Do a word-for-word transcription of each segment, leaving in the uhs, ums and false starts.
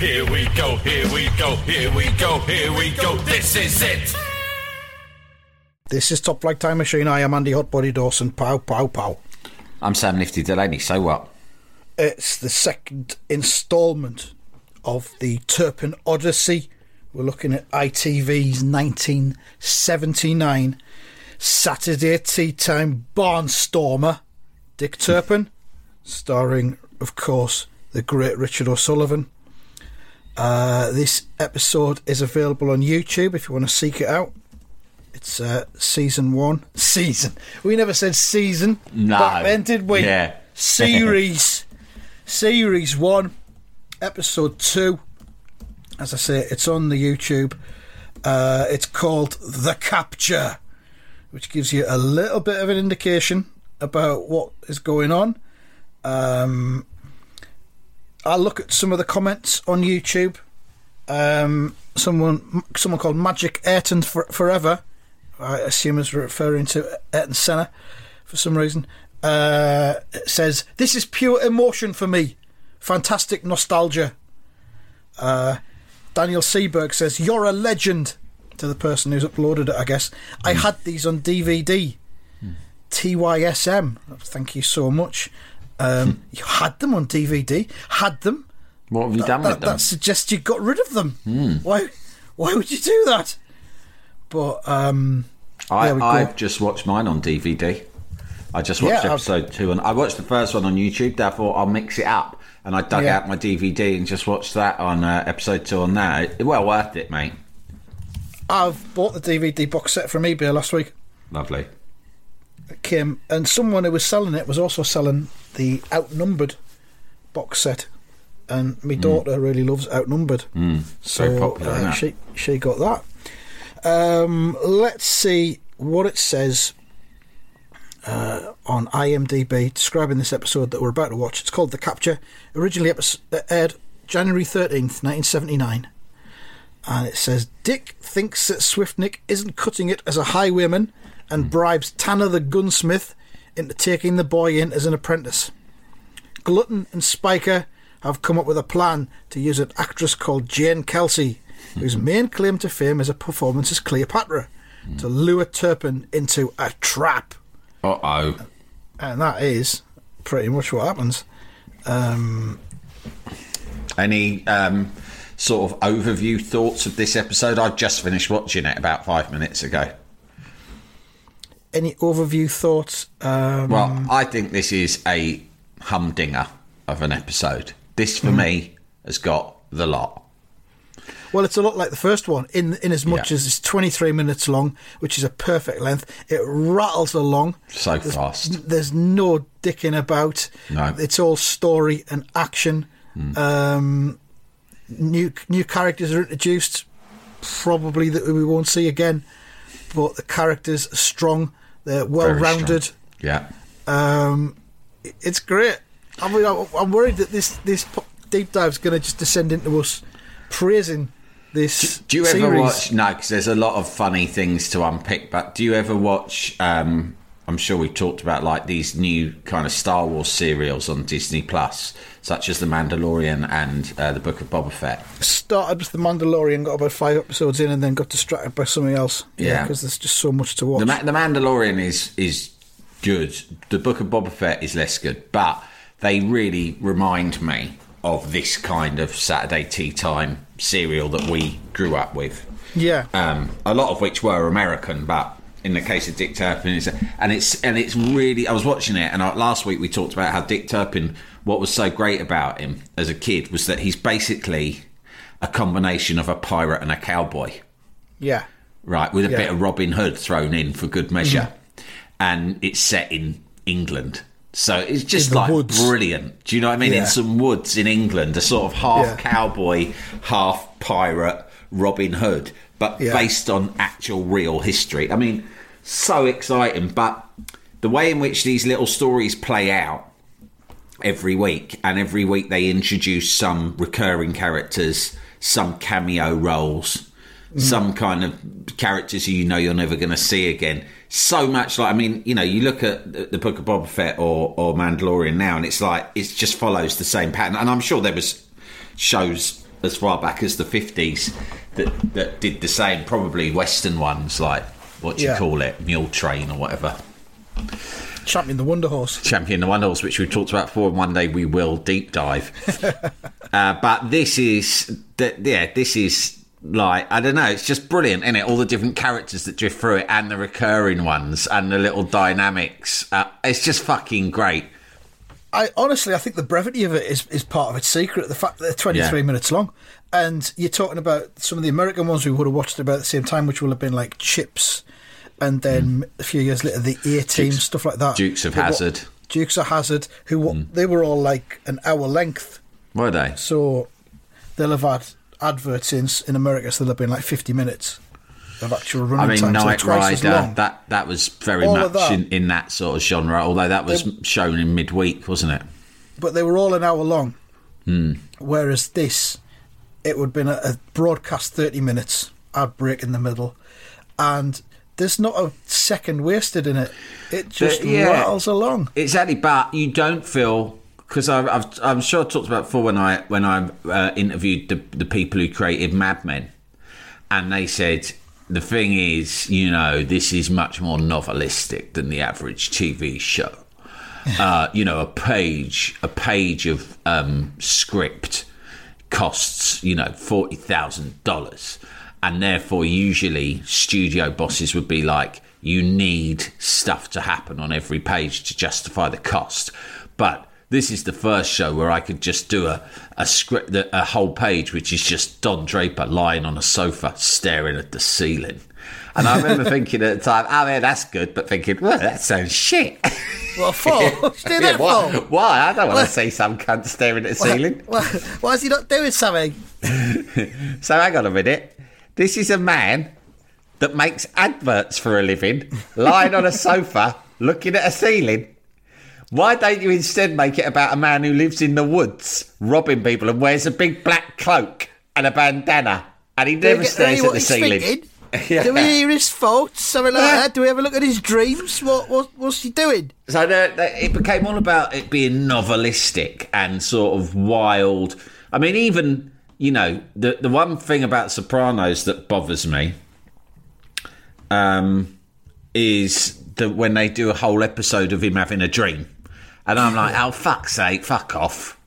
Here we go, here we go, here we go, here we go, this is it! This is Top Flight Time Machine. I am Andy Hotbody Dawson. Pow, pow, pow. I'm Sam Lifty Delaney. So what? It's the second instalment of the Turpin Odyssey. We're looking at I T V's nineteen seventy-nine Saturday Tea Time Barnstormer, Dick Turpin, starring, of course, the great Richard O'Sullivan. Uh, this episode is available on YouTube if you want to seek it out. It's uh, season one. Season. We never said season no. back then, did we? Yeah. Series. Series one, episode two. As I say, it's on the YouTube. Uh, it's called The Capture, which gives you a little bit of an indication about what is going on. Um... I'll look at some of the comments on YouTube. Um, someone, someone called Magic Ayrton Forever, I assume is referring to Ayrton Senna for some reason, uh, says, "This is pure emotion for me. Fantastic nostalgia." Uh, Daniel Seberg says, "You're a legend," to the person who's uploaded it, I guess. Mm. "I had these on D V D." Mm. T Y S M, thank you so much. Um, you had them on D V D. Had them. What have you that, done with that, them? That suggests you got rid of them. Mm. Why? Why would you do that? But um, I, I've just watched mine on D V D. I just watched yeah, episode I've, two, and I watched the first one on YouTube. Therefore, I'll mix it up, and I dug yeah. out my D V D and just watched that on uh, episode two on that. It, well worth it, mate. I've bought the D V D box set from eBay last week. Lovely. It came, and someone who was selling it was also selling the Outnumbered box set, and my daughter mm. really loves Outnumbered, mm. so very popular, uh, she she got that. Um, let's see what it says uh, on IMDb describing this episode that we're about to watch. It's called The Capture. Originally episode, uh, aired January thirteenth, nineteen seventy-nine, and it says Dick thinks that Swiftnick isn't cutting it as a highwayman and mm. bribes Tanner the gunsmith into taking the boy in as an apprentice. Glutton and Spiker have come up with a plan to use an actress called Jane Kelsey, mm-hmm. whose main claim to fame is a performance as Cleopatra, mm. to lure Turpin into a trap. Uh-oh. And that is pretty much what happens. Um, Any um, sort of overview thoughts of this episode? I've just finished watching it about five minutes ago. Any overview thoughts? Um, well, I think this is a humdinger of an episode. This, for mm. me, has got the lot. Well, it's a lot like the first one, in in as much yeah. as it's twenty-three minutes long, which is a perfect length. It rattles along. So there's, fast. There's no dicking about. No. It's all story and action. Mm. Um, new new characters are introduced, probably that we won't see again, but the characters are strong. They're well-rounded. Yeah. Um, it's great. I mean, I'm worried that this this deep dive is going to just descend into us praising this. Do, do you series. ever watch? No, because there's a lot of funny things to unpick. But do you ever watch? Um, I'm sure we've talked about like these new kind of Star Wars serials on Disney Plus, such as The Mandalorian and uh, The Book of Boba Fett. Started with The Mandalorian, got about five episodes in, and then got distracted by something else. Yeah, because yeah, there's just so much to watch. The, Ma- the Mandalorian is is good. The Book of Boba Fett is less good, but they really remind me of this kind of Saturday tea time cereal that we grew up with. Yeah. Um, a lot of which were American, but in the case of Dick Turpin, it's, and it's and it's really... I was watching it, and I, last week we talked about how Dick Turpin, what was so great about him as a kid was that he's basically a combination of a pirate and a cowboy. Yeah. Right, with a yeah. bit of Robin Hood thrown in for good measure. Mm-hmm. And it's set in England. So it's just like woods. Brilliant. Do you know what I mean? Yeah. In some woods in England, a sort of half yeah. cowboy, half pirate Robin Hood, but yeah. based on actual real history. I mean, so exciting. But the way in which these little stories play out every week, and every week they introduce some recurring characters, some cameo roles, mm. some kind of characters who you know you're never going to see again. So much like, I mean, you know, you look at the, the Book of Boba Fett or, or Mandalorian now, and it's like, it just follows the same pattern. And I'm sure there was shows as far back as the fifties that, that did the same, probably Western ones, like, what do yeah. you call it, Mule Train or whatever. Champion the Wonder Horse. Champion the Wonder Horse, which we talked about before, and one day we will deep dive. uh, but this is, th- yeah, this is... Like, I don't know, it's just brilliant, isn't it? All the different characters that drift through it, and the recurring ones, and the little dynamics. Uh, it's just fucking great. I honestly, I think the brevity of it is, is part of its secret. The fact that they're twenty-three yeah. minutes long, and you're talking about some of the American ones we would have watched about the same time, which will have been like Chips, and then mm. a few years later the A-Team, Dukes, stuff like that. Dukes of Hazzard. Dukes of Hazzard. Who mm. they were all like an hour length. Were they? So they'll have had adverts in, in America, so they'll have been like fifty minutes of actual running time. I mean, time, Knight so Rider, that, that was very all much that. In, in that sort of genre, although that was they, shown in midweek, wasn't it? But they were all an hour long, mm. whereas this, it would have been a, a broadcast thirty minutes, ad break in the middle, and there's not a second wasted in it. It just but, yeah, rattles along. Exactly, but you don't feel... Because I'm sure I talked about before when I when I uh, interviewed the, the people who created Mad Men, and they said the thing is, you know, this is much more novelistic than the average T V show. uh, you know, a page a page of um, script costs, you know, forty thousand dollars, and therefore usually studio bosses would be like, you need stuff to happen on every page to justify the cost, but this is the first show where I could just do a, a script, a whole page, which is just Don Draper lying on a sofa staring at the ceiling. And I remember thinking at the time, oh, yeah, that's good, but thinking, well, that sounds shit. What for? What's doing yeah, that why, for? Why? I don't want what? to see some cunt staring at the what? ceiling. What? Why is he not doing something? So hang on a minute. This is a man that makes adverts for a living, lying on a sofa, looking at a ceiling. Why don't you instead make it about a man who lives in the woods, robbing people, and wears a big black cloak and a bandana, and he never stares at the ceiling? Yeah. Do we hear his faults, something like yeah. that? Do we have a look at his dreams? What, what what's he doing? So the, the, it became all about it being novelistic and sort of wild. I mean, even, you know, the the one thing about Sopranos that bothers me um, is that when they do a whole episode of him having a dream. And I'm like, oh, fuck's sake, fuck off.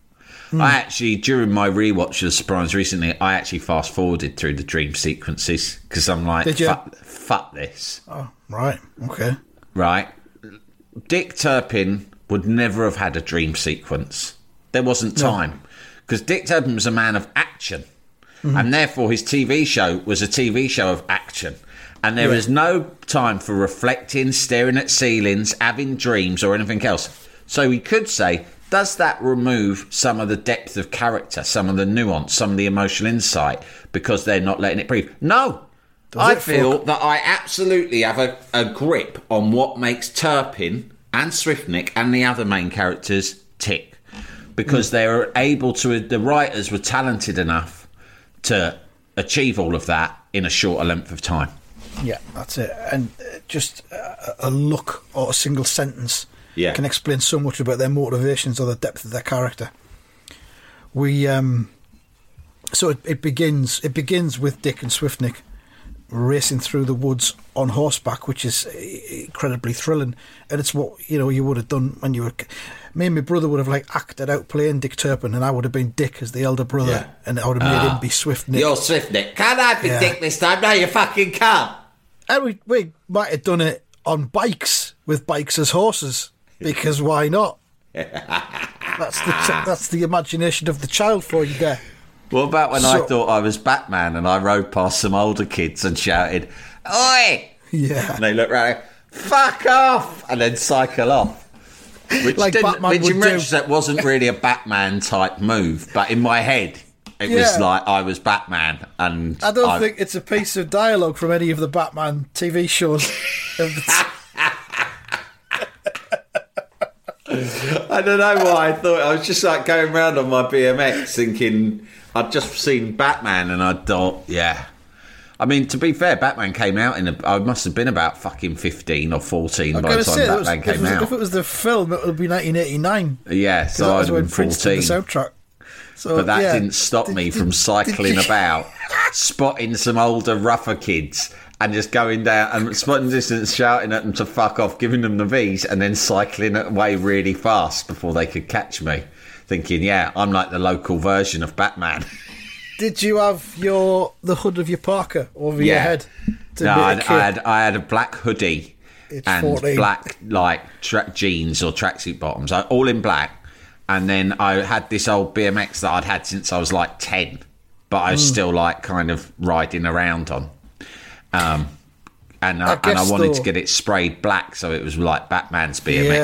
Mm. I actually, during my rewatch of The Sopranos recently, I actually fast-forwarded through the dream sequences because I'm like, fuck, fuck this. Oh, right, okay. Right. Dick Turpin would never have had a dream sequence. There wasn't time. Because no. Dick Turpin was a man of action. Mm-hmm. And therefore his T V show was a T V show of action. And there yeah. is no time for reflecting, staring at ceilings, having dreams or anything else. So we could say, does that remove some of the depth of character, some of the nuance, some of the emotional insight, because they're not letting it breathe? No. Does I feel fuck? that I absolutely have a, a grip on what makes Turpin and Swiftnick and the other main characters tick, because mm. they were able to, the writers were talented enough to achieve all of that in a shorter length of time. Yeah, that's it. And just a look or a single sentence Yeah. can explain so much about their motivations or the depth of their character. We um, so it, it begins. It begins with Dick and Swiftnick racing through the woods on horseback, which is incredibly thrilling. And it's what, you know, you would have done when you were... Me and my brother would have, like, acted out playing Dick Turpin, and I would have been Dick as the elder brother, yeah. and I would have made oh, him be Swift Nick. You're Swift Nick. Can I be yeah. Dick this time? No, you fucking can't. And we, we might have done it on bikes, with bikes as horses, because why not? That's the that's the imagination of the child for you there. What about when so, I thought I was Batman and I rode past some older kids and shouted, "Oi!" Yeah. And they looked round, "Fuck off!" and then cycle off. Which, like didn't, Batman which in retrospect that wasn't really a Batman type move, but in my head it yeah. was like I was Batman. And I don't I, think it's a piece of dialogue from any of the Batman T V shows. I don't know why I thought I was just like going round on my B M X thinking I'd just seen Batman, and I thought, yeah. I mean, to be fair, Batman came out in... A, I must have been about fucking fifteen or fourteen I'm by the time say, Batman was, came was, out. If it was the film, it would be nineteen eighty-nine. Yeah, so that was when Prince did the soundtrack. So, but that yeah. didn't stop did, me did, from cycling did, about, spotting some older, rougher kids and just going down and spotting distance, shouting at them to fuck off, giving them the V's, and then cycling away really fast before they could catch me, thinking, yeah, I'm like the local version of Batman. Did you have your the hood of your parka over yeah. your head? No, I had, I had I had a black hoodie it's and fourteen black like tra- jeans or tracksuit bottoms, all in black. And then I had this old B M X that I'd had since I was like ten, but I was mm. still like kind of riding around on. Um, and I, I and I wanted though, to get it sprayed black, so it was like Batman's B M X.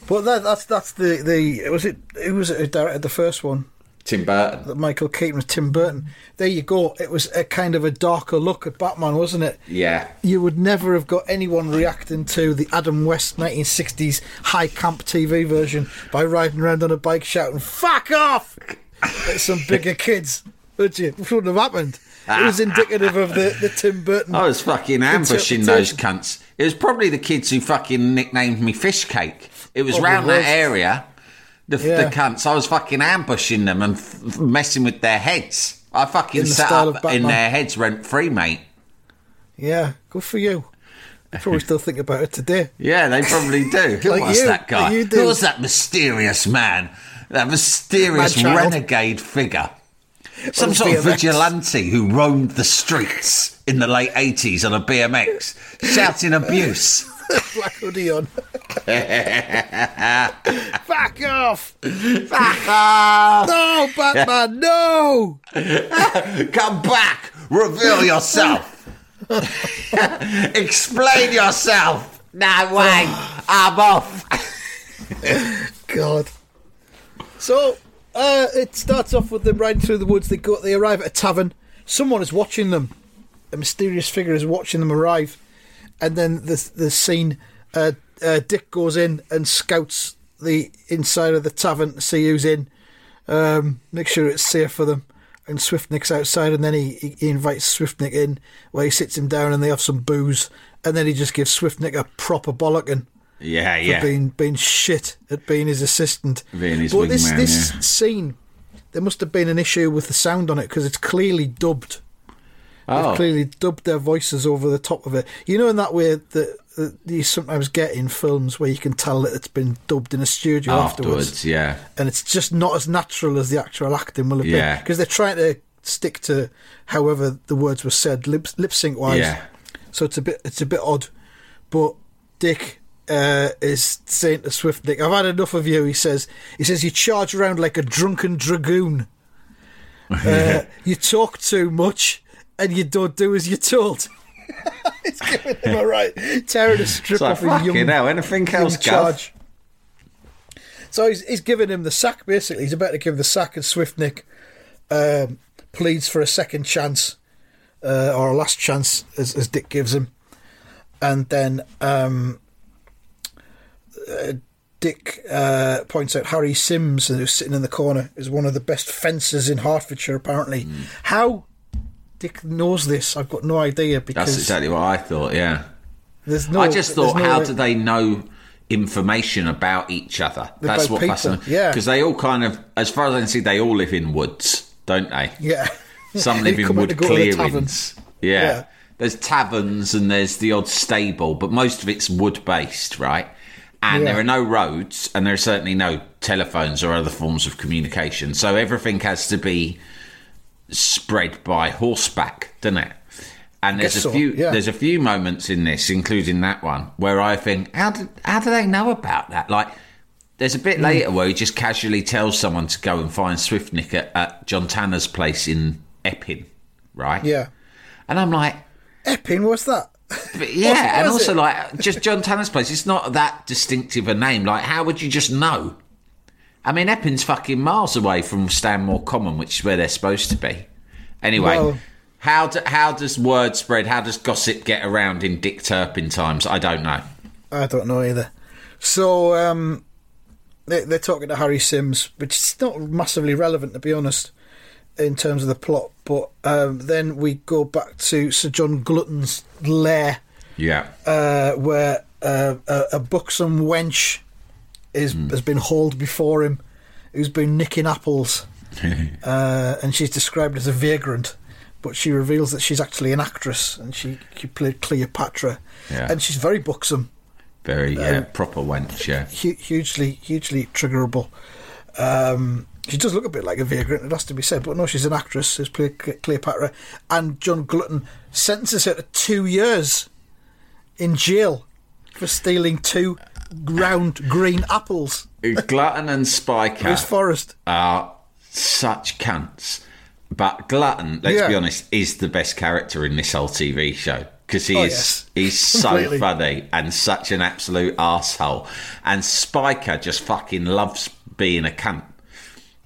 Yeah, but that, that's that's the the was it who was it who directed the first one? Tim Burton. Michael Keaton was Tim Burton. There you go. It was a kind of a darker look at Batman, wasn't it? Yeah. You would never have got anyone reacting to the Adam West nineteen sixties high camp T V version by riding around on a bike shouting, "Fuck off!" at some bigger kids, would you? It wouldn't have happened. It was indicative of the, the Tim Burton. I was fucking ambushing those cunts. It was probably the kids who fucking nicknamed me Fish Cake. It was probably round was. that area. The, yeah. the cunts. I was fucking ambushing them and f- messing with their heads. I fucking in sat up in their heads rent free, mate. Yeah, good for you. They probably still think about it today. Yeah, they probably do. Who like was you, that guy? Like Who was that mysterious man? That mysterious renegade figure. Some well, sort B M X. Of vigilante who roamed the streets in the late eighties on a B M X, shouting abuse. Black hoodie on. Fuck off! Fuck off! No, Batman, no! Come back! Reveal yourself! Explain yourself! No way! I'm off! God. So, uh, it starts off with them riding through the woods. They go. They arrive at a tavern. Someone is watching them. A mysterious figure is watching them arrive. And then the the scene, uh, uh, Dick goes in and scouts the inside of the tavern to see who's in, um, make sure it's safe for them. And Swift Nick's outside, and then he, he invites Swift Nick in, where he sits him down and they have some booze. And then he just gives Swift Nick a proper bollocking. Yeah, yeah. For being, being shit at being his assistant. Being his wingman, this, this yeah. scene, there must have been an issue with the sound on it, because it's clearly dubbed. They've oh. clearly dubbed their voices over the top of it. You know, in that way that, that you sometimes get in films where you can tell that it's been dubbed in a studio afterwards. afterwards yeah. And it's just not as natural as the actual acting will have yeah. been. Because they're trying to stick to however the words were said, lip, lip sync wise. Yeah. So it's a bit it's a bit odd. But Dick uh, is saying to Swift Nick, "I've had enough of you," he says. He says, "You charge around like a drunken dragoon. Uh, you talk too much. And you don't do as you're told." It's giving him a right tearing a strip like, off a young, hell, anything else, young charge. So he's he's giving him the sack, basically. He's about to give the sack, and Swift Nick um, pleads for a second chance, uh, or a last chance, as, as Dick gives him. And then um, uh, Dick uh, points out Harry Sims, who's sitting in the corner, is one of the best fencers in Hertfordshire, apparently. Mm. How... Dick knows this. I've got no idea, because that's exactly what I thought. Yeah, there's no. I just thought, no how way. do they know information about each other? They're that's what fascinates. Yeah, because they all kind of, as far as I can see, they all live in woods, don't they? Yeah, some live in wood clearings. Yeah. yeah, there's taverns and there's the odd stable, but most of it's wood-based, right? And yeah. there are no roads, and there are certainly no telephones or other forms of communication. So everything has to be spread by horseback, doesn't it? And there's a so, few yeah. there's a few moments in this, including that one, where I think, how do, how do they know about that? Like, there's a bit mm. later where he just casually tells someone to go and find Swiftnick at, at John Tanner's place in Epping, right? Yeah. And I'm like... Epping? What's that? But yeah, and also it? like just John Tanner's place. It's not that distinctive a name. Like, how would you just know? I mean, Epping's fucking miles away from Stanmore Common, which is where they're supposed to be. Anyway, well, how do, how does word spread? How does gossip get around in Dick Turpin times? I don't know. I don't know either. So um, they, they're talking to Harry Sims, which is not massively relevant, to be honest, in terms of the plot, but um, then we go back to Sir John Glutton's lair, yeah, uh, where uh, a, a buxom wench is mm. has been hauled before him, who's been nicking apples, uh, and she's described as a vagrant, but she reveals that she's actually an actress, and she, she played Cleopatra, yeah. and she's very buxom, very yeah, um, proper wench, yeah, hu- hugely, hugely triggerable. Um, She does look a bit like a vagrant, it has to be said, but no, she's an actress who's played Cleopatra. And John Glutton sentences her to two years in jail for stealing two round green apples. Glutton and Spiker his forest. are such cunts. But Glutton, let's yeah. be honest, is the best character in this whole T V show. Because he oh, is yes. he's so funny and such an absolute arsehole. And Spiker just fucking loves being a cunt.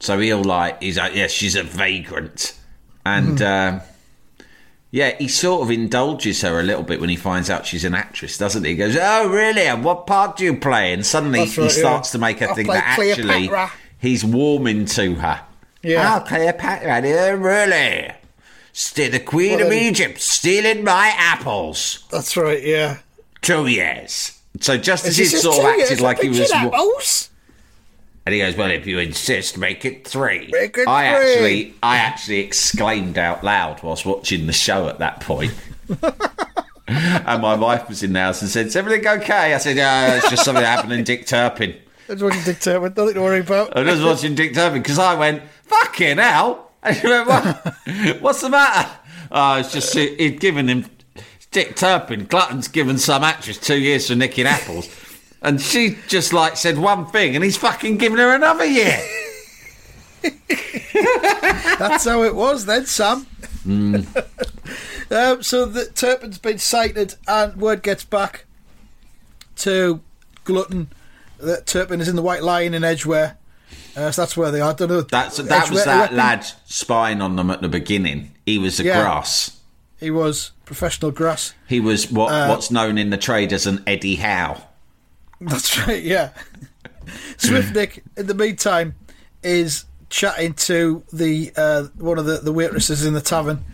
So he'll like, he's like, yeah, she's a vagrant. And, mm. uh, yeah, he sort of indulges her a little bit when he finds out she's an actress, doesn't he? He goes, oh, really? And what part do you play? And suddenly right, he starts yeah. to make her I'll think that Cleopatra. actually he's warming to her. Yeah. Oh, Cleopatra, yeah, really? Still the Queen well, of then... Egypt stealing my apples. That's right, yeah. Two years. So just as he sort of acted like he was... Apples? And he goes, well, if you insist, make it three. Make it I three. actually, I actually exclaimed out loud whilst watching the show at that point. And my wife was in the house and said, is everything okay? I said, yeah, it's just something happening, Dick Turpin. I was watching Dick Turpin, nothing to worry about. I was watching Dick Turpin because I went, fucking hell. And she went, what? What's the matter? Oh, it's just, he'd given him, Dick Turpin, Glutton's given some actress two years for nicking apples. And she just, like, said one thing, and he's fucking giving her another year. That's how it was then, Sam. Mm. um, so the, Turpin's been sighted, and word gets back to Glutton that Turpin is in the White Lion in Edgware. Uh, so that's where they are. I don't know. That's, that Edgware, was that lad spying on them at the beginning. He was a yeah, grass. He was professional grass. He was what uh, what's known in the trade as an Eddie Howe. That's right, yeah. Swiftnick, in the meantime, is chatting to the uh, one of the, the waitresses in the tavern.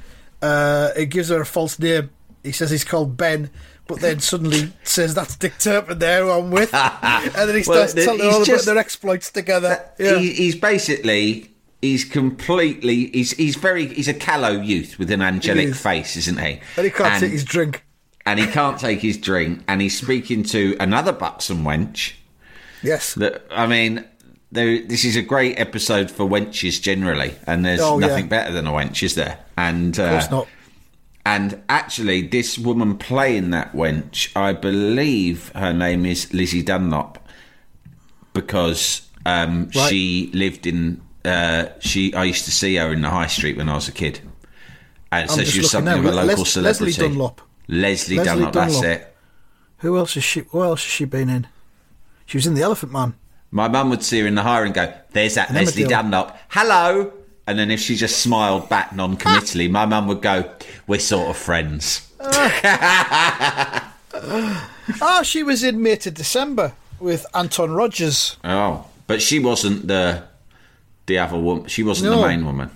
Uh, he gives her a false name. He says he's called Ben, but then suddenly says that's Dick Turpin there who I'm with. And then he starts well, telling her all about just, their exploits together. Yeah. He, he's basically, he's completely, he's he's very, he's a callow youth with an angelic is. face, isn't he? And he can't and, take his drink. And he can't take his drink, and he's speaking to another buxom wench. Yes. That, I mean, there, this is a great episode for wenches generally, and there's oh, nothing yeah. better than a wench, is there? And, of course uh, not. And actually, this woman playing that wench, I believe her name is Lizzie Dunlop, because um, right. she lived in... Uh, she. I used to see her in the high street when I was a kid. And I'm so she was something of a local Les- celebrity. Leslie Dunlop. Leslie, Leslie Dunlop, Dunlop, that's it. Who else has she? What else has she been in? She was in The Elephant Man. My mum would see her in the hire and go, "There's that and Leslie Dunlop. Hello." And then if she just smiled back non-committally, my mum would go, "We're sort of friends." Uh, oh, she was in Mated December with Anton Rogers. Oh, but she wasn't the the other woman. She wasn't no. the main woman.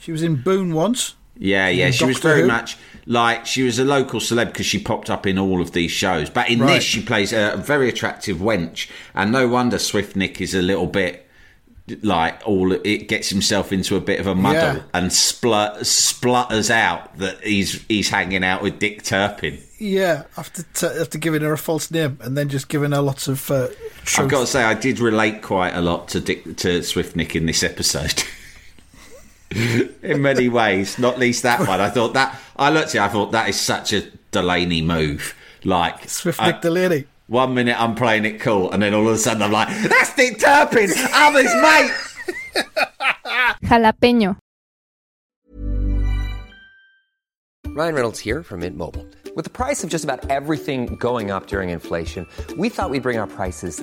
She was in Boone once. Yeah, yeah, she Doctor was very Who. much like she was a local celeb because she popped up in all of these shows. But in right. this, she plays a very attractive wench, and no wonder Swiftnick is a little bit like all it gets himself into a bit of a muddle yeah. and splut, splutters out that he's he's hanging out with Dick Turpin. Yeah, after t- after giving her a false name and then just giving her lots of. Uh, truth. I've got to say, I did relate quite a lot to Dick to Swift Nick in this episode. In many ways, not least that one. I thought that I looked at it, I thought that is such a Delaney move. Like Swift Nick I, Delaney. One minute I'm playing it cool, and then all of a sudden I'm like, that's Dick Turpin! I'm his mate! Jalapeño. Ryan Reynolds here from Mint Mobile. With the price of just about everything going up during inflation, we thought we'd bring our prices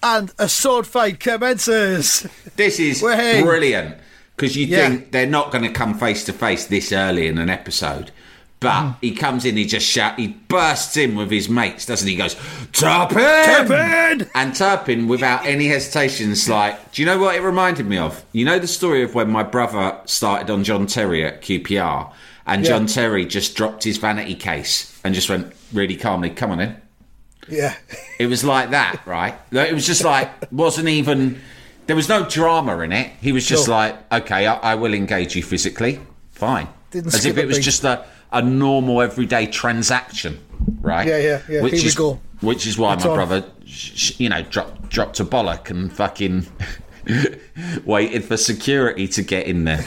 and a sword fight commences. This is Wait. brilliant because you yeah. think they're not going to come face to face this early in an episode. But mm. he comes in, he just shouts, he bursts in with his mates, doesn't he? He goes, Turpin! Turpin! And Turpin, without any hesitation, is like, do you know what it reminded me of? You know the story of when my brother started on John Terry at Q P R and yeah. John Terry just dropped his vanity case and just went really calmly, come on in. Yeah. It was like that, right? It was just like, wasn't even, there was no drama in it. He was just sure. like, okay, I, I will engage you physically. Fine. Didn't As if it was thing. just a, a normal everyday transaction, right? Yeah, yeah, yeah. Which Here is, we go. Which is why it's my on. brother, you know, dropped, dropped a bollock and fucking waited for security to get in there.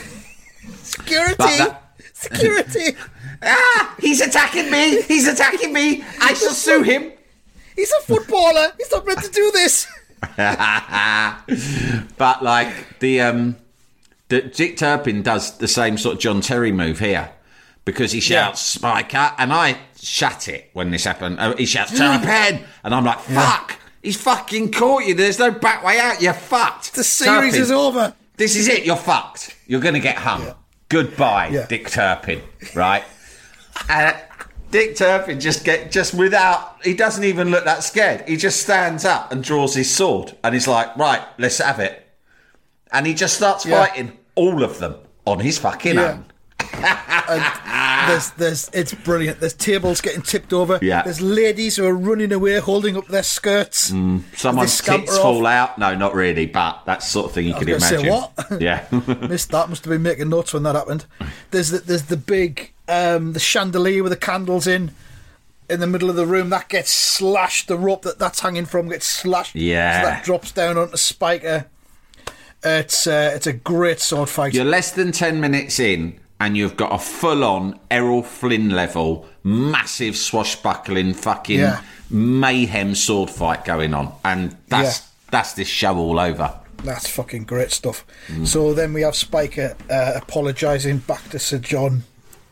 Security? That, security? Ah! He's attacking me! He's attacking me! I shall sue him! He's a footballer. He's not meant to do this. But like the um, the Dick Turpin does the same sort of John Terry move here because he shouts yeah. Spiker, and I shut it when this happened. He shouts Turpin, and I'm like, fuck, yeah. he's fucking caught you. There's no back way out. You're fucked. The series Turpin. is over. This is it. You're fucked. You're gonna get hung. Yeah. Goodbye, yeah. Dick Turpin. Right. And Dick Turpin just get just without he doesn't even look that scared. He just stands up and draws his sword and he's like, right, let's have it. And he just starts yeah. fighting all of them on his fucking yeah. own. And there's, there's, it's brilliant. There's tables getting tipped over. Yeah. There's ladies who are running away, holding up their skirts. Mm, someone's tits off. fall out. No, not really, but that's the sort of thing you I could was imagine. Say, what? Yeah, missed that. Must have been making notes when that happened. There's the, there's the big um, the chandelier with the candles in in the middle of the room that gets slashed. The rope that that's hanging from gets slashed. Yeah, so that drops down onto Spiker. It's uh, it's a great sword fight. You're less than ten minutes in. And you've got a full-on Errol Flynn level, massive swashbuckling, fucking yeah. mayhem sword fight going on, and that's yeah. that's this show all over. That's fucking great stuff. Mm. So then we have Spiker uh, apologising back to Sir John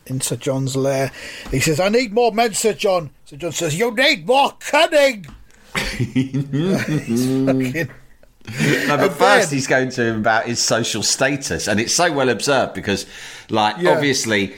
in Sir John's lair. He says, "I need more men, Sir John." Sir John says, "You need more cunning." fucking. No, but and first then, he's going to him about his social status, and it's so well observed because, like, yeah. obviously,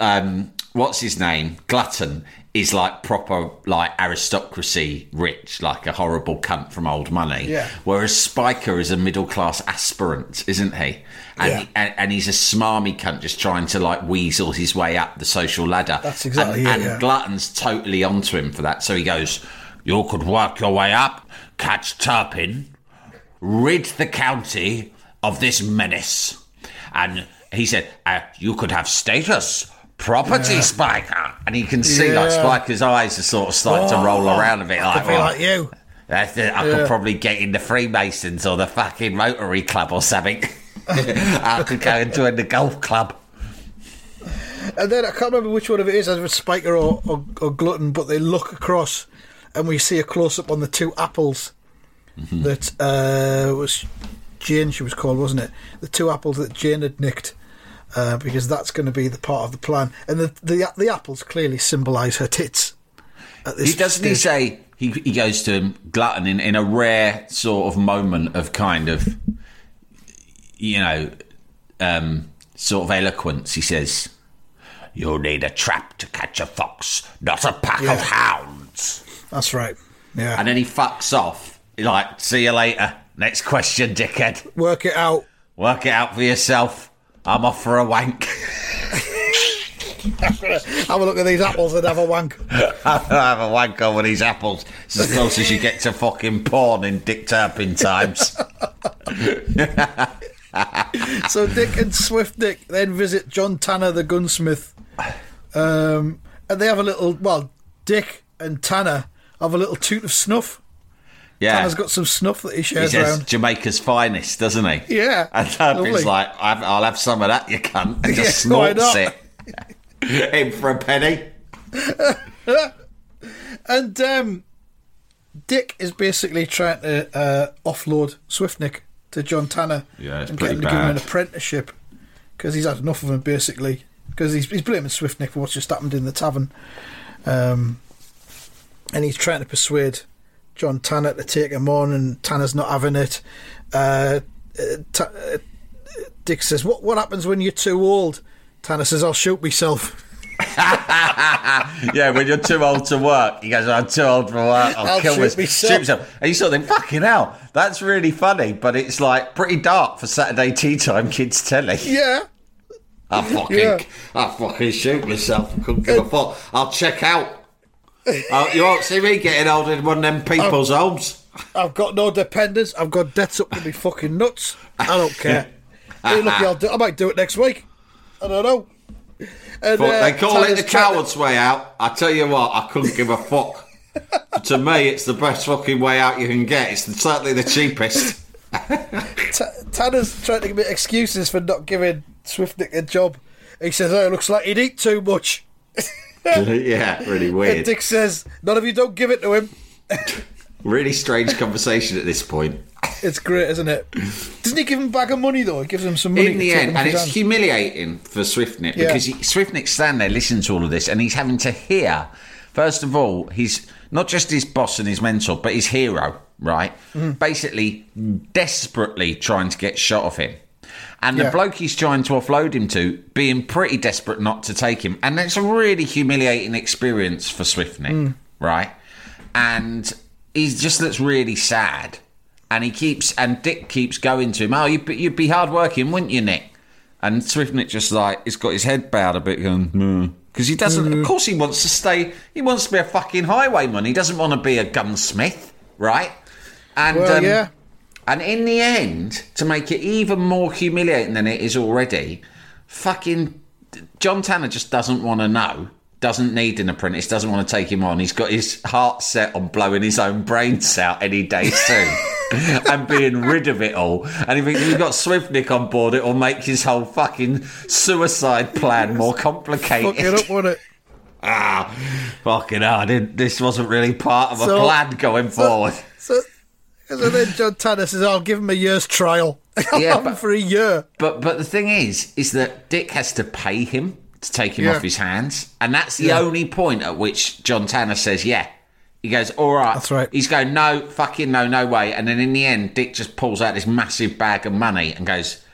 um, what's his name? Glutton is like proper, like aristocracy rich, like a horrible cunt from Old Money. Yeah. Whereas Spiker is a middle class aspirant, isn't he? And, yeah. he and, and he's a smarmy cunt just trying to like weasel his way up the social ladder. That's exactly and, it. And yeah. Glutton's totally onto him for that. So he goes, "You could work your way up, catch Turpin. Rid the county of this menace." And he said, uh, you could have status, property yeah. Spiker, and you can see yeah. like Spiker's eyes are sort of starting oh, to roll around a bit. I like, feel well, like you. I, th- I yeah. could probably get in the Freemasons or the fucking Rotary Club or something. I could go and join the golf club. And then I can't remember which one of it is, either Spiker or, or, or Glutton, but they look across and we see a close-up on the two apples mm-hmm. that uh, was Jane, she was called, wasn't it? The two apples that Jane had nicked, uh, because that's going to be the part of the plan. And the the, the apples clearly symbolise her tits. At this he doesn't stage. He say, he, he goes to him, Glutton, in, in a rare sort of moment of kind of, you know, um, sort of eloquence, he says... You'll need a trap to catch a fox, not a pack yeah. of hounds. That's right, yeah. And then he fucks off. He's like, see you later. Next question, dickhead. Work it out. Work it out for yourself. I'm off for a wank. Have a look at these apples and have a wank. Have a wank over these apples. It's as close as you get to fucking porn in Dick Turpin times. So Dick and Swift Dick then visit John Tanner, the gunsmith. Um, and they have a little, well, Dick and Tanner have a little toot of snuff. Yeah. Tanner's got some snuff that he shares he says, around. Jamaica's finest, doesn't he? Yeah. And Turpin's like, I'll have some of that, you cunt. And just yeah, snorts it. In for a penny. And um, Dick is basically trying to uh, offload Swift Dick to John Tanner yeah, and get him to bad. give him an apprenticeship because he's had enough of him, basically. Because he's, he's blaming Swift Dick for what's just happened in the tavern. Um, and he's trying to persuade John Tanner to take him on, and Tanner's not having it. Uh, uh, ta- uh, Dick says, what, what happens when you're too old? Tanner says, I'll shoot myself. Yeah, when you're too old to work. He goes, I'm too old for work. I'll, I'll kill shoot myself. Shoot myself. And you sort of think, fucking hell, that's really funny, but it's like pretty dark for Saturday tea time kids telly. Yeah. I fucking, yeah. I fucking shoot myself. I couldn't give a fuck. I'll check out. I'll, you won't see me getting old in one of them people's I've, homes. I've got no dependents. I've got debts up to me fucking nuts. I don't care. Hey, look, I'll do, I might do it next week. I don't know. And, uh, they call Tanner's it the coward's to... way out. I tell you what, I couldn't give a fuck. To me, it's the best fucking way out you can get. It's certainly the cheapest. T- Tanner's trying to give me excuses for not giving Swift Dick a job. He says, oh, it looks like he'd eat too much. Yeah, really weird. And Dick says, none of you don't give it to him. Really strange conversation at this point. It's great, isn't it? Doesn't he give him a bag of money, though? He gives him some money. In the end, and it's humiliating for Swift Dick, because he, Swift Dick's standing there listening to all of this, and he's having to hear, first of all, he's not just his boss and his mentor, but his hero, right? Mm. Basically, desperately trying to get shot of him. And yeah. the bloke he's trying to offload him to, being pretty desperate not to take him. And it's a really humiliating experience for Swift Dick, mm. right? And he just looks really sad. And he keeps, and Dick keeps going to him, oh, you'd be, you'd be hard working, wouldn't you, Nick? And Swift Dick just like, he's got his head bowed a bit, going, no. Because he doesn't, mm. of course he wants to stay, he wants to be a fucking highwayman. He doesn't want to be a gunsmith, right? And well, um, yeah. And in the end, to make it even more humiliating than it is already, fucking John Tanner just doesn't want to know. Doesn't need an apprentice, doesn't want to take him on. He's got his heart set on blowing his own brains out any day soon and being rid of it all. And he thinks if you've got Swift Dick on board, it'll make his whole fucking suicide plan more complicated. Fuck it up, won't it? Ah, fucking hell, I didn't, this wasn't really part of a so, plan going so, forward. So, so then John Tanner says, I'll give him a year's trial. I'll yeah, have but, him for a year. But, but the thing is, is that Dick has to pay him to take him yeah. off his hands. And that's the yeah. only point at which John Tanner says, yeah. He goes, all right. That's right. He's going, no, fucking no, no way. And then in the end, Dick just pulls out this massive bag of money and goes,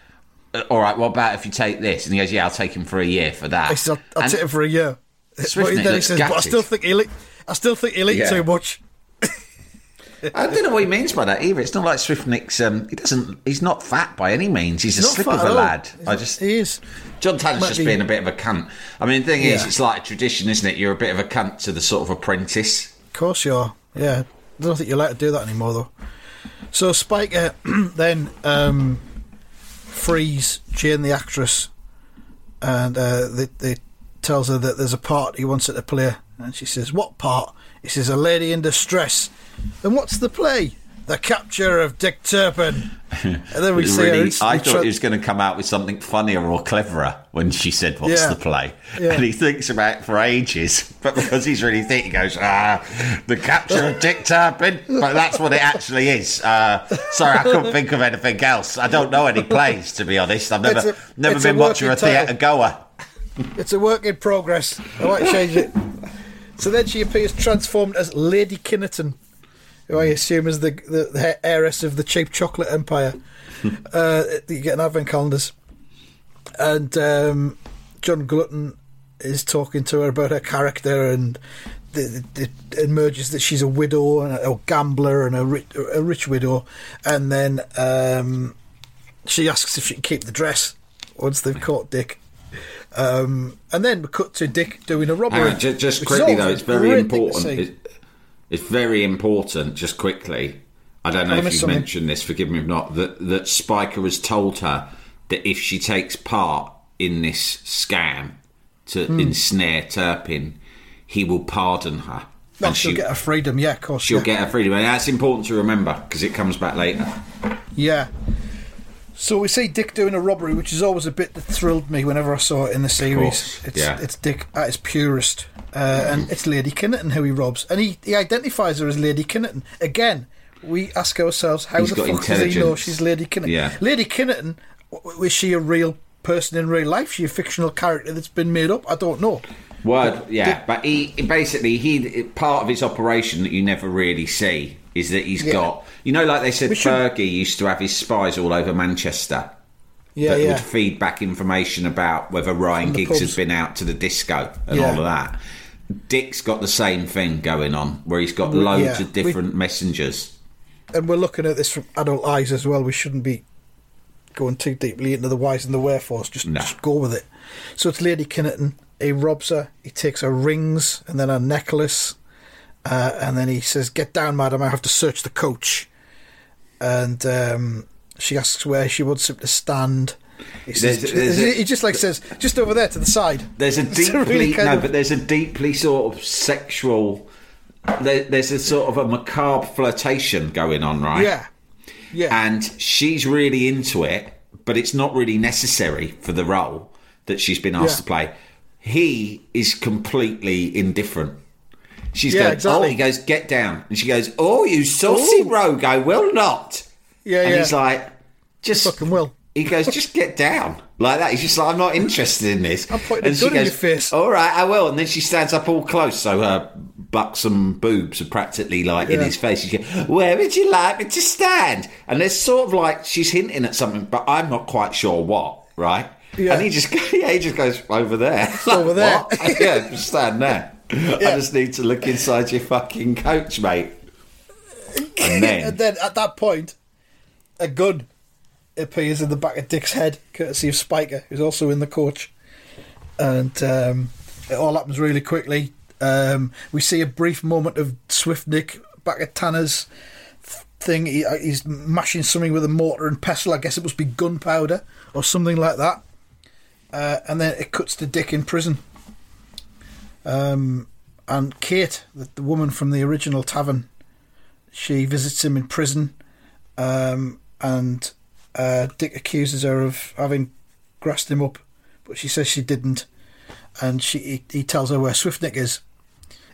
all right, what about if you take this? And he goes, yeah, I'll take him for a year for that. He said, I'll, I'll take him for a year. Swift Dick looks says, gutted. But I still think he'll eat, I still think he'll eat yeah. too much. I don't know what he means by that either. It's not like Swift Dick's, um, he doesn't, he's not fat by any means. He's, he's a slip of a lad. He's I just, he is. John Tanner's just be... being a bit of a cunt. I mean, the thing yeah. is, it's like a tradition, isn't it? You're a bit of a cunt to the sort of apprentice. Of course you are, yeah. I don't think you're allowed to do that anymore, though. So Spiker then um, frees Jane, the actress, and uh, they, they tells her that there's a part he wants her to play, and she says, "What part?" He says, "A lady in distress." "And what's the play?" "The Capture of Dick Turpin." And then we see really, her. I thought tra- he was going to come out with something funnier or cleverer when she said, "What's yeah. the play?" Yeah. And he thinks about it for ages, but because he's really thick, he goes, "Ah, The Capture of Dick Turpin." But that's what it actually is. Uh, sorry, I couldn't think of anything else. I don't know any plays, to be honest. I've never a, never been a much of a theatre goer. It's a work in progress. I might change it. So then she appears transformed as Lady Kinnerton, who I assume is the, the, the heiress of the cheap chocolate empire. uh, you get an advent calendars. And um, John Glutton is talking to her about her character, and the, the, it emerges that she's a widow, and a, a gambler, and a rich, a rich widow. And then um, she asks if she can keep the dress once they've caught Dick. Um, and then we cut to Dick doing a robbery. On, just, just quickly, though, it's very important. It's very important, just quickly, I don't know I if you mentioned this, forgive me if not, that, that Spiker has told her that if she takes part in this scam to mm. ensnare Turpin, he will pardon her. No, and she'll, she'll get her freedom, yeah, of course. She'll yeah. get her freedom, and that's important to remember, because it comes back later. Yeah. So we see Dick doing a robbery, which is always a bit that thrilled me whenever I saw it in the series. It's, yeah. it's Dick at his purest. Uh, and it's Lady Kinnerton who he robs, and he, he identifies her as Lady Kinnerton. Again, we ask ourselves, how He's the fuck does he know she's Lady Kinnerton? Yeah. Lady Kinnerton, was she a real person in real life? Is she a fictional character that's been made up? I don't know. Well, but yeah, did, but he basically he part of his operation that you never really see is that he's yeah. got, you know, like they said, should, Fergie used to have his spies all over Manchester yeah, that yeah. would feed back information about whether Ryan Giggs has been out to the disco and yeah. all of that. Dick's got the same thing going on, where he's got loads yeah, of different we, messengers. And we're looking at this from adult eyes as well. We shouldn't be going too deeply into the whys and the wherefores. Just, no. just go with it. So it's Lady Kinnerton. He robs her. He takes her rings and then her necklace. Uh, and then he says, "Get down, madam. I have to search the coach." And um, she asks where she wants him to stand. He, says, there's, there's he a, just like says just over there to the side. There's a deeply really no, of, but there's a deeply sort of sexual. There, there's a sort of a macabre flirtation going on, right? Yeah, yeah. And she's really into it, but it's not really necessary for the role that she's been asked yeah. to play. He is completely indifferent. She's yeah, going, exactly. "Oh," he goes, "Get down," and she goes, "Oh, you saucy Ooh. rogue! I will not." Yeah, and yeah. he's like, "Just fucking will." He goes, "Just get down." Like that. He's just like, "I'm not interested in this." I'm putting a gun in your face. "All right, I will." And then she stands up all close, so her buxom boobs are practically like yeah. in his face. She goes, "Where would you like me to stand?" And there's sort of like, she's hinting at something, but I'm not quite sure what, right? Yeah. And he just, yeah, he just goes, "Over there." Like, over there. What? Yeah, just stand there. Yeah. "I just need to look inside your fucking coach, mate." And then, and then at that point, a gun appears in the back of Dick's head, courtesy of Spiker, who's also in the coach, and um, it all happens really quickly. Um, we see a brief moment of Swift Nick back at Tanner's thing. He, he's mashing something with a mortar and pestle. I guess it must be gunpowder or something like that. Uh, and then it cuts to Dick in prison, um, and Kate, the, the woman from the original tavern, she visits him in prison, um, and Uh, Dick accuses her of having grassed him up, but she says she didn't, and she he, he tells her where Swiftnick is.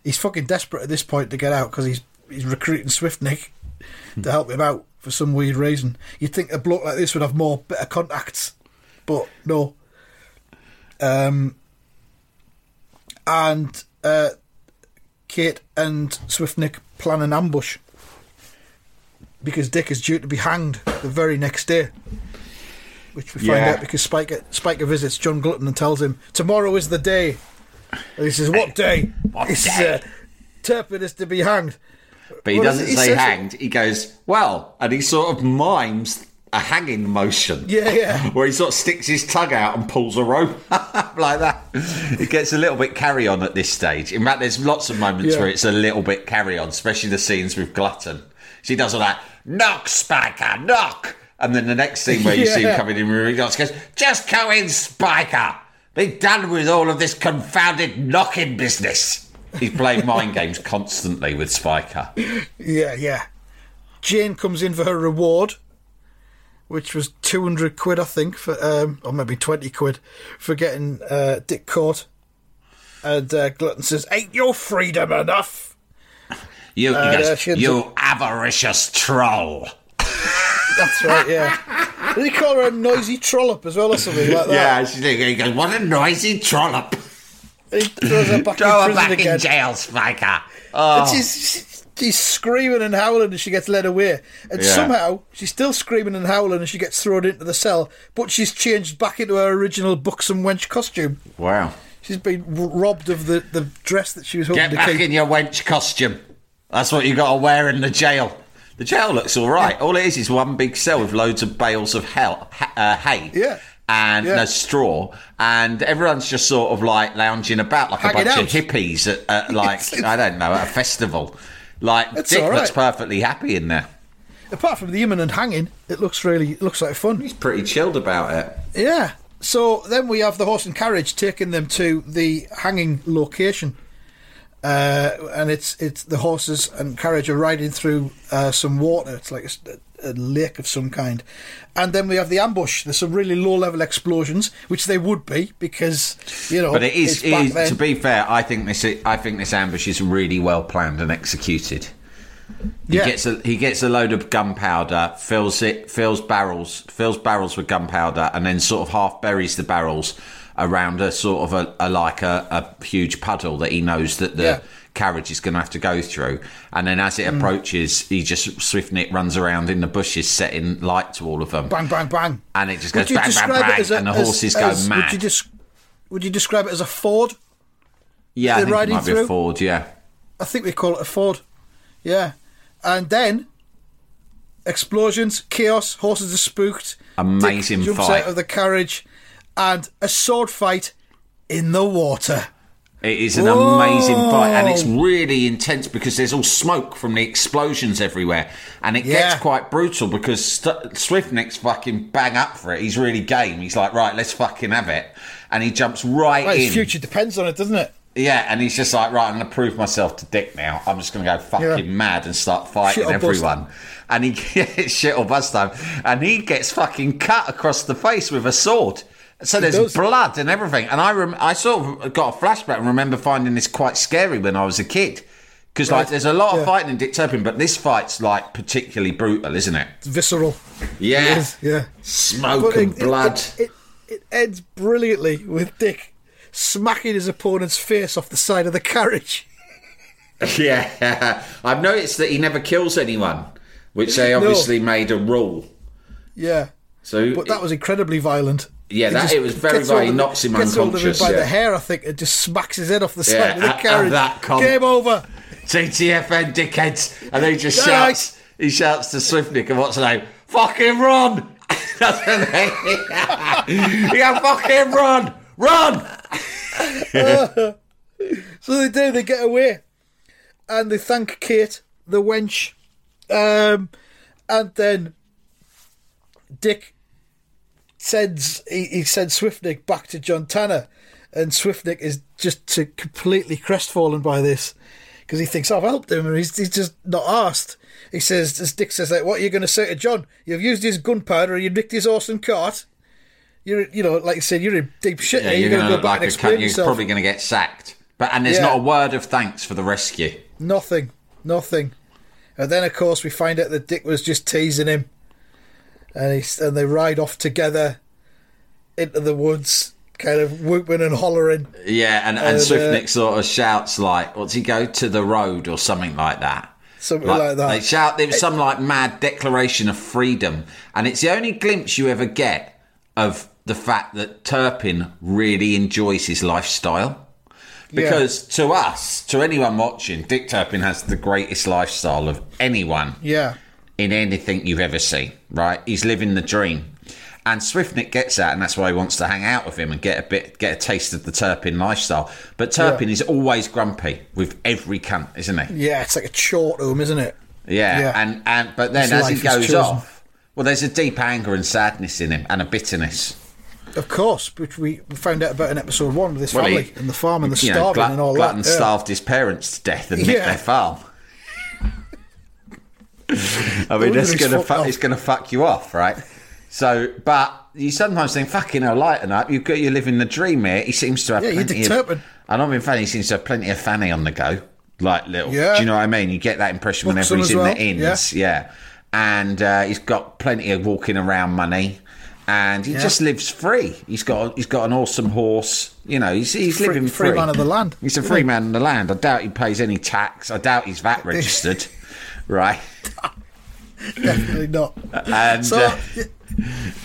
He's fucking desperate at this point to get out, because he's he's recruiting Swiftnick to help him out for some weird reason. You'd think a bloke like this would have more better contacts, but no. Um, and uh, Kate and Swiftnick plan an ambush, because Dick is due to be hanged the very next day, which we find yeah. out because Spiker, Spiker visits John Glutton and tells him, "Tomorrow is the day." And he says, "What day?" What he day? says, uh, "Turpin is to be hanged." But he well, doesn't he say hanged. He goes, "Well," and he sort of mimes a hanging motion. Yeah, yeah. Where he sort of sticks his tongue out and pulls a rope up like that. It gets a little bit carry-on at this stage. In fact, there's lots of moments yeah. where it's a little bit carry-on, especially the scenes with Glutton. She does all that, "Knock, Spiker, knock!" And then the next scene where you yeah. see him coming in, he goes, "Just go in, Spiker!" Be done with all of this confounded knocking business. He's played mind games constantly with Spiker. Yeah, yeah. Jane comes in for her reward, which was two hundred quid, I think, for um, or maybe twenty quid, for getting uh, Dick caught. And uh, Glutton says, ain't your freedom enough? You, uh, goes, uh, you a- avaricious troll. That's right, yeah. Did he call her a noisy trollop as well or something like that? Yeah, she did. He goes, what a noisy trollop. He throws her back, Throw in, her back in jail, Spiker. Oh. And she's, she's screaming and howling and she gets led away. And yeah. somehow she's still screaming and howling and she gets thrown into the cell, but she's changed back into her original buxom wench costume. Wow. She's been robbed of the, the dress that she was hoping Get to keep. Get back in your wench costume. That's what you got to wear in the jail. The jail looks all right. Yeah. All it is is one big cell with loads of bales of hell, ha- uh, hay yeah. and yeah. no straw, and everyone's just sort of like lounging about like Hang a bunch of hippies at, at like it's, it's, I don't know, at a festival. Like Dick right. looks perfectly happy in there. Apart from the imminent hanging, it looks really it looks like fun. He's pretty chilled about it. Yeah. So then we have the horse and carriage taking them to the hanging location. Uh, and it's it's the horses and carriage are riding through uh, some water. It's like a, a lake of some kind. And then we have the ambush. There's some really low-level explosions, which they would be because, you know... But it is, it is to be fair, I think this I think this ambush is really well planned and executed. He yeah. gets a he gets a load of gunpowder, fills it, fills barrels, fills barrels with gunpowder, and then sort of half buries the barrels around a sort of a, a like a, a huge puddle that he knows that the yeah. carriage is going to have to go through. And then as it mm. approaches, he just swiftly runs around in the bushes, setting light to all of them. Bang, bang, bang, and it just goes bang, bang, bang, a, and the as, horses as, go mad. Would you just would you describe it as a Ford? Yeah, I think it might through? be a Ford. Yeah, I think we call it a Ford. Yeah. And then explosions, chaos, horses are spooked. Amazing Dick jumps fight. Jumps out of the carriage and a sword fight in the water. It is an Whoa. amazing fight, and it's really intense because there's all smoke from the explosions everywhere, and it yeah. gets quite brutal because St- Swiftnick's fucking bang up for it. He's really game. He's like, right, let's fucking have it, and he jumps right well, in. His future depends on it, doesn't it? Yeah, and he's just like, right, I'm going to prove myself to Dick now. I'm just going to go fucking yeah. mad and start fighting everyone. Bust. And he gets shit or bust time. And he gets fucking cut across the face with a sword. So he there's does. blood and everything. And I rem- I sort of got a flashback and remember finding this quite scary when I was a kid. Because right. like, there's a lot of yeah. fighting in Dick Turpin, but this fight's like particularly brutal, isn't it? It's visceral. Yeah. It is, yeah. Smoke but and it, blood. It, it, it ends brilliantly with Dick smacking his opponent's face off the side of the carriage. Yeah. I've noticed that he never kills anyone, which they obviously no. made a rule. Yeah. So, but that was incredibly violent. Yeah, that, it was very violent. He knocks him unconscious. Gets hold of him by yeah. the hair, I think, and just smacks his head off the yeah, side of the at, carriage. At that comp. Game over. T T F N, dickheads. And then he just shouts, he shouts to Swiftnick and what's her name? Fucking run! Doesn't he? Yeah, fucking run! Run! uh, so they do, they get away. And they thank Kate, the wench. Um, and then Dick sends he, he sends Swiftnick back to John Tanner. And Swiftnick is just to completely crestfallen by this. Because he thinks, I've helped him. And he's, he's just not arsed. He says, as Dick says, like, what are you going to say to John? You've used his gunpowder and you nicked his horse and cart. You're, you know, like you said, you're in deep shit. Yeah, you're, you're going to go back like and explain cunt, yourself. You're probably going to get sacked. But and there's yeah. not a word of thanks for the rescue. Nothing, nothing. And then, of course, we find out that Dick was just teasing him, and he, and they ride off together into the woods, kind of whooping and hollering. Yeah, and and, and Swiftnick uh, sort of shouts like, "What's he go to the road or something like that?" Something like, like that. They shout. There was it, some like mad declaration of freedom, and it's the only glimpse you ever get of the fact that Turpin really enjoys his lifestyle. Because yeah. to us, to anyone watching, Dick Turpin has the greatest lifestyle of anyone yeah. in anything you've ever seen, right? He's living the dream. And Swiftnick gets that, and that's why he wants to hang out with him and get a bit, get a taste of the Turpin lifestyle. But Turpin yeah. is always grumpy with every cunt, isn't he? Yeah, it's like a chore to him, isn't it? Yeah, yeah. And, and but then his as he goes off, well, there's a deep anger and sadness in him and a bitterness. Of course, which we found out about in episode one with his well, family he, and the farm and the starving know, Gl- and all Glutton that. Glutton starved yeah. his parents to death and yeah. nicked their farm. I mean, it's gonna fu- it's gonna fuck you off, right? So, but you sometimes think, fucking hell, lighten up. You've got you're living the dream here. He seems to have yeah, plenty you're of. I don't mean funny. He seems to have plenty of fanny on the go, like little. Yeah. Do you know what I mean? You get that impression Books whenever he's in well. the inns, yeah. yeah. And uh, he's got plenty of walking around money. And he yeah. just lives free. He's got he's got an awesome horse. You know, he's he's free, living free. Free man of the land. He's a free man of the land. I doubt he pays any tax. I doubt he's V A T registered, right? Definitely not. And so, uh,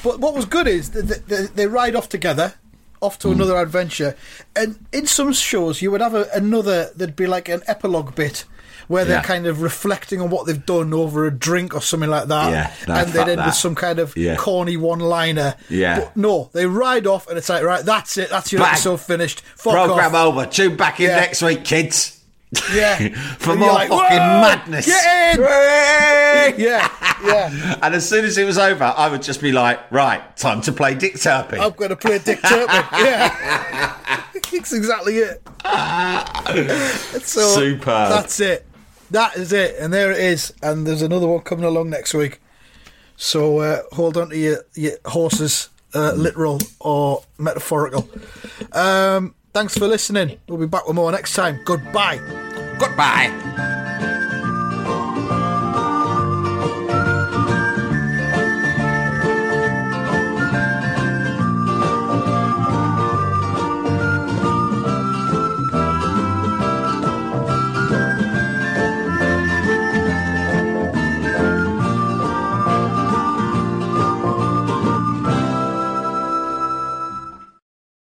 but what was good is they, they, they ride off together, off to mm. another adventure. And in some shows, you would have a, another. There'd be like an epilogue bit where they're yeah. kind of reflecting on what they've done over a drink or something like that. Yeah, no, and they'd end that. with some kind of yeah. corny one-liner. Yeah. But no, they ride off and it's like, right, that's it. That's your Bang. episode finished. Fuck Program off. over. Tune back in yeah. next week, kids. Yeah. For and more like, fucking madness. Get in! yeah, yeah. And as soon as it was over, I would just be like, right, time to play Dick Turpin. I'm going to play Dick Turpin. Yeah. That's exactly it. So, super. That's it. That is it, and there it is, and there's another one coming along next week. So uh, hold on to your, your horses, uh, literal or metaphorical. Um, thanks for listening. We'll be back with more next time. Goodbye. Goodbye.